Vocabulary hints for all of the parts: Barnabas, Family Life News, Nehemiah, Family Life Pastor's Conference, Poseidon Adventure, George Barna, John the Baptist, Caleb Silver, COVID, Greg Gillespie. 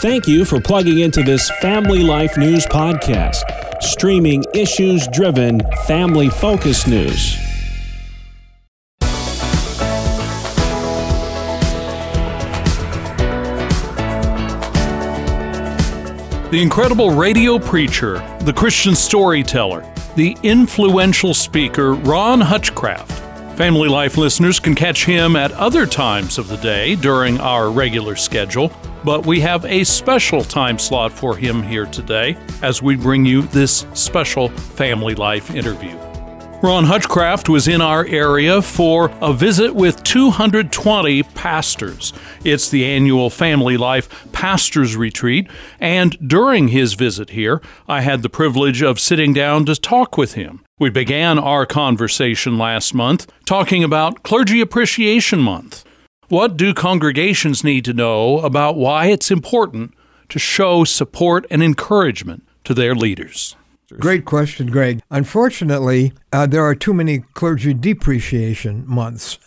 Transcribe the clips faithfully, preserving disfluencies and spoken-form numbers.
Thank you for plugging into this Family Life News podcast, streaming issues-driven, family-focused news. The incredible radio preacher, the Christian storyteller, the influential speaker, Ron Hutchcraft. Family Life listeners can catch him at other times of the day during our regular schedule, but we have a special time slot for him here today as we bring you this special Family Life interview. Ron Hutchcraft was in our area for a visit with two hundred twenty pastors. It's the annual Family Life Pastor's Retreat, and during his visit here, I had the privilege of sitting down to talk with him. We began our conversation last month talking about Clergy Appreciation Month. What do congregations need to know about why it's important to show support and encouragement to their leaders? Great question, Greg. Unfortunately, uh, there are too many clergy depreciation months.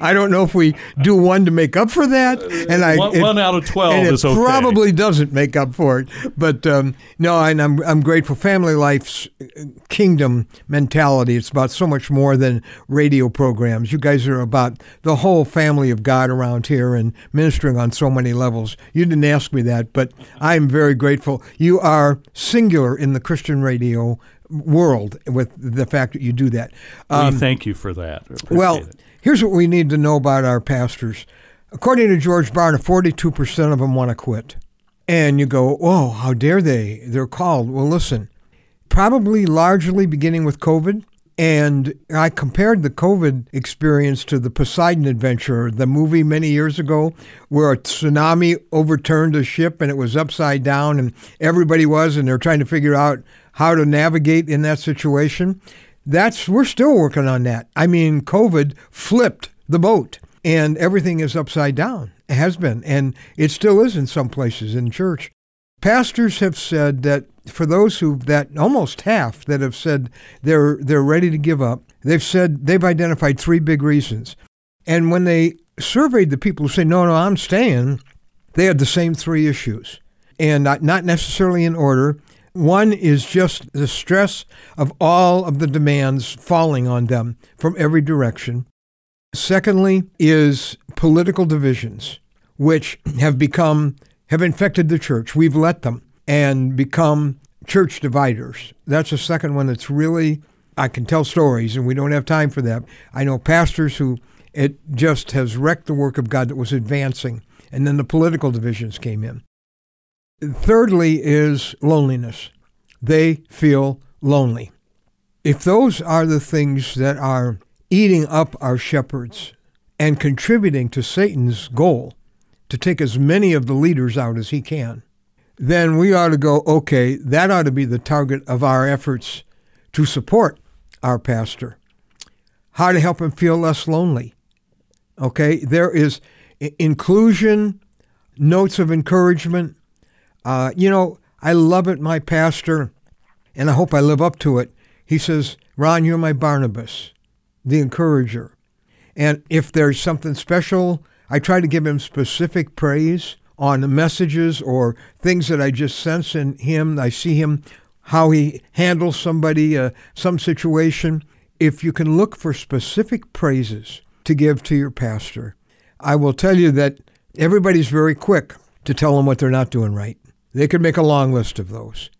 I don't know if we do one to make up for that. And I, one, it, one out of twelve is okay. It probably doesn't make up for it. But um, no, and I'm I'm grateful. Family Life's kingdom mentality. It's about so much more than radio programs. You guys are about the whole family of God around here and ministering on so many levels. You didn't ask me that, but I'm very grateful. You are singular in the Christian radio world with the fact that you do that. Um, we thank you for that. Well, it. Here's what we need to know about our pastors. According to George Barna, forty-two percent of them want to quit. And you go, oh, how dare they? They're called. Well, listen, probably largely beginning with COVID. And I compared the COVID experience to the Poseidon Adventure, the movie many years ago, where a tsunami overturned a ship and it was upside down and everybody was, and they're trying to figure out how to navigate in that situation. That's, we're still working on that. I mean, COVID flipped the boat and everything is upside down. It has been, and it still is in some places in church. Pastors have said that for those who, that almost half that have said they're they're ready to give up, they've said they've identified three big reasons. And when they surveyed the people who say, no, no, I'm staying, they had the same three issues, and not, not necessarily in order. One is just the stress of all of the demands falling on them from every direction. Secondly is political divisions, which have become, have infected the church. We've let them and become church dividers. That's the second one that's really, I can tell stories and we don't have time for that. I know pastors who it just has wrecked the work of God that was advancing, and then the political divisions came in. Thirdly is loneliness. They feel lonely. If those are the things that are eating up our shepherds and contributing to Satan's goal to take as many of the leaders out as he can, then we ought to go, okay, that ought to be the target of our efforts to support our pastor. How to help him feel less lonely. Okay, there is inclusion, notes of encouragement. Uh, you know, I love it, my pastor, and I hope I live up to it. He says, Ron, you're my Barnabas, the encourager. And if there's something special, I try to give him specific praise on the messages or things that I just sense in him. I see him, how he handles somebody, uh, some situation. If you can look for specific praises to give to your pastor, I will tell you that everybody's very quick to tell them what they're not doing right. They could make a long list of those.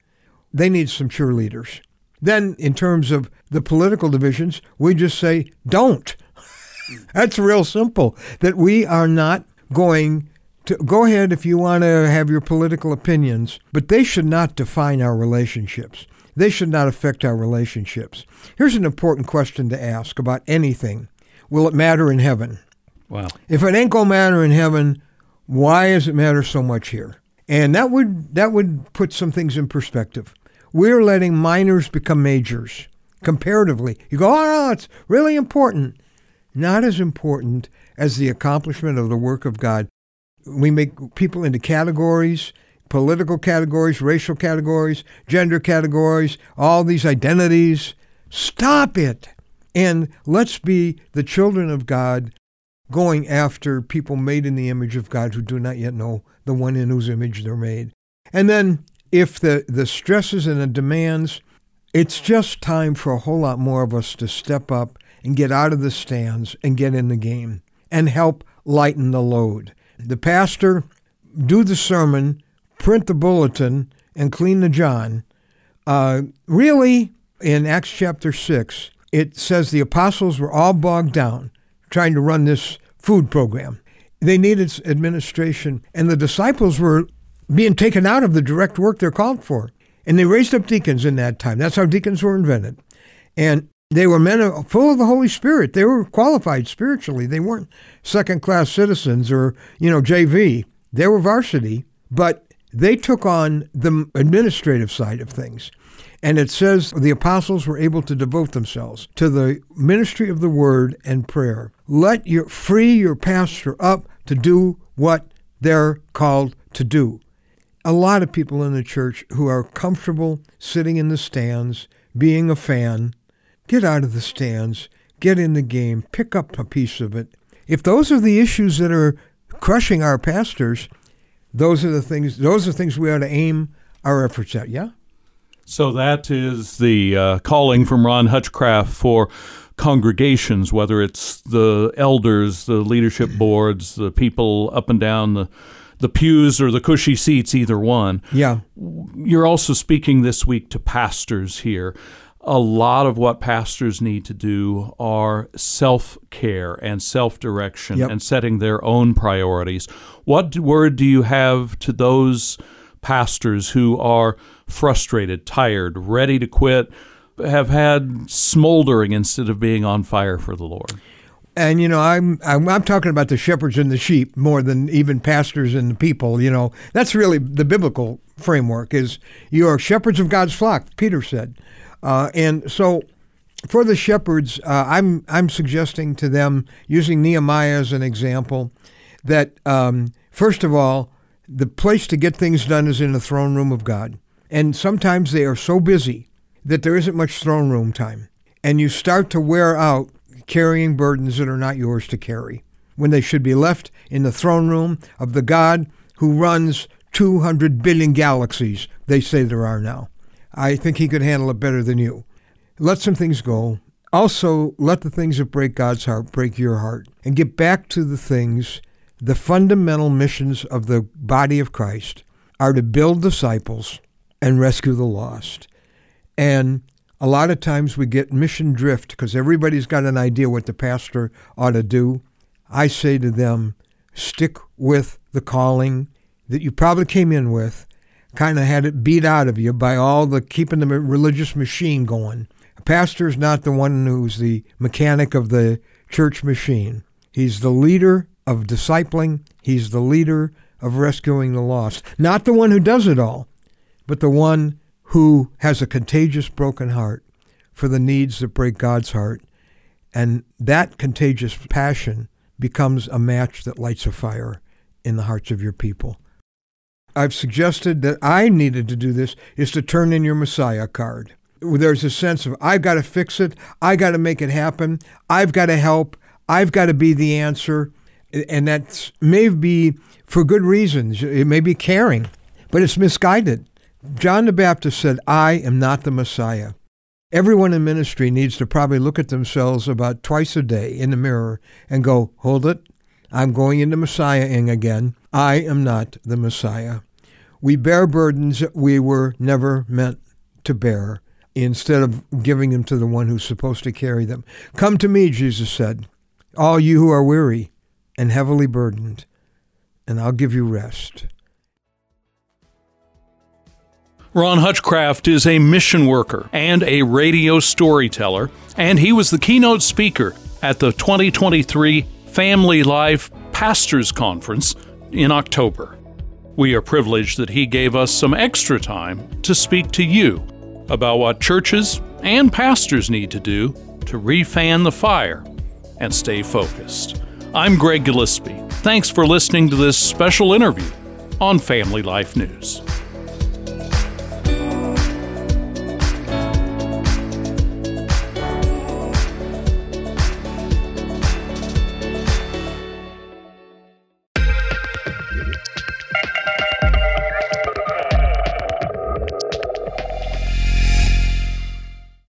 They need some cheerleaders. Then, in terms of the political divisions, we just say, don't. That's real simple, that we are not going to, go ahead if you want to have your political opinions, but they should not define our relationships. They should not affect our relationships. Here's an important question to ask about anything. Will it matter in heaven? Wow. If it ain't gonna matter in heaven, why does it matter so much here? And that would that would put some things in perspective. We're letting minors become majors, comparatively. You go, oh, no, it's really important. Not as important as the accomplishment of the work of God. We make people into categories, political categories, racial categories, gender categories, all these identities. Stop it. And let's be the children of God going after people made in the image of God who do not yet know the one in whose image they're made. And then if the, the stresses and the demands, it's just time for a whole lot more of us to step up and get out of the stands and get in the game and help lighten the load. The pastor, do the sermon, print the bulletin, and clean the John. Uh, really, in Acts chapter six, it says the apostles were all bogged down trying to run this food program. They needed administration, and the disciples were being taken out of the direct work they're called for. And they raised up deacons in that time. That's how deacons were invented. And they were men full of the Holy Spirit. They were qualified spiritually. They weren't second-class citizens or, you know, J V. They were varsity, but they took on the administrative side of things. And it says the apostles were able to devote themselves to the ministry of the word and prayer. Let your free your pastor up to do what they're called to do. A lot of people in the church who are comfortable sitting in the stands, being a fan, get out of the stands, get in the game, pick up a piece of it. If those are the issues that are crushing our pastors, those are the things, those are things we ought to aim our efforts at, yeah? So that is the uh, calling from Ron Hutchcraft for congregations, whether it's the elders, the leadership boards, the people up and down the the pews or the cushy seats, either one. Yeah. You're also speaking this week to pastors here. A lot of what pastors need to do are self-care and self-direction, yep, and setting their own priorities. What word do you have to those pastors who are frustrated, tired, ready to quit, have had smoldering instead of being on fire for the Lord? And, you know, I'm, I'm I'm talking about the shepherds and the sheep more than even pastors and the people, you know. That's really the biblical framework, is you are shepherds of God's flock, Peter said. Uh, and so for the shepherds, uh, I'm I'm suggesting to them, using Nehemiah as an example, that um, first of all, the place to get things done is in the throne room of God. And sometimes they are so busy that there isn't much throne room time. And you start to wear out carrying burdens that are not yours to carry, when they should be left in the throne room of the God who runs two hundred billion galaxies, they say there are now. I think he could handle it better than you. Let some things go. Also, let the things that break God's heart break your heart, and get back to the things. The fundamental missions of the body of Christ are to build disciples and rescue the lost. And a lot of times we get mission drift because everybody's got an idea what the pastor ought to do. I say to them, stick with the calling that you probably came in with, kind of had it beat out of you by all the keeping the religious machine going. A pastor is not the one who's the mechanic of the church machine. He's the leader of discipling. He's the leader of rescuing the lost. Not the one who does it all, but the one who has a contagious broken heart for the needs that break God's heart. And that contagious passion becomes a match that lights a fire in the hearts of your people. I've suggested that I needed to do this, is to turn in your Messiah card. There's a sense of, I've got to fix it. I've got to make it happen. I've got to help. I've got to be the answer. And that may be for good reasons. It may be caring, but it's misguided. John the Baptist said, I am not the Messiah. Everyone in ministry needs to probably look at themselves about twice a day in the mirror and go, hold it, I'm going into Messiah-ing again. I am not the Messiah. We bear burdens that we were never meant to bear instead of giving them to the one who's supposed to carry them. Come to me, Jesus said, all you who are weary and heavily burdened, and I'll give you rest. Ron Hutchcraft is a mission worker and a radio storyteller, and he was the keynote speaker at the twenty twenty-three Family Life Pastor's Conference in October. We are privileged that he gave us some extra time to speak to you about what churches and pastors need to do to refan the fire and stay focused. I'm Greg Gillespie. Thanks for listening to this special interview on Family Life News.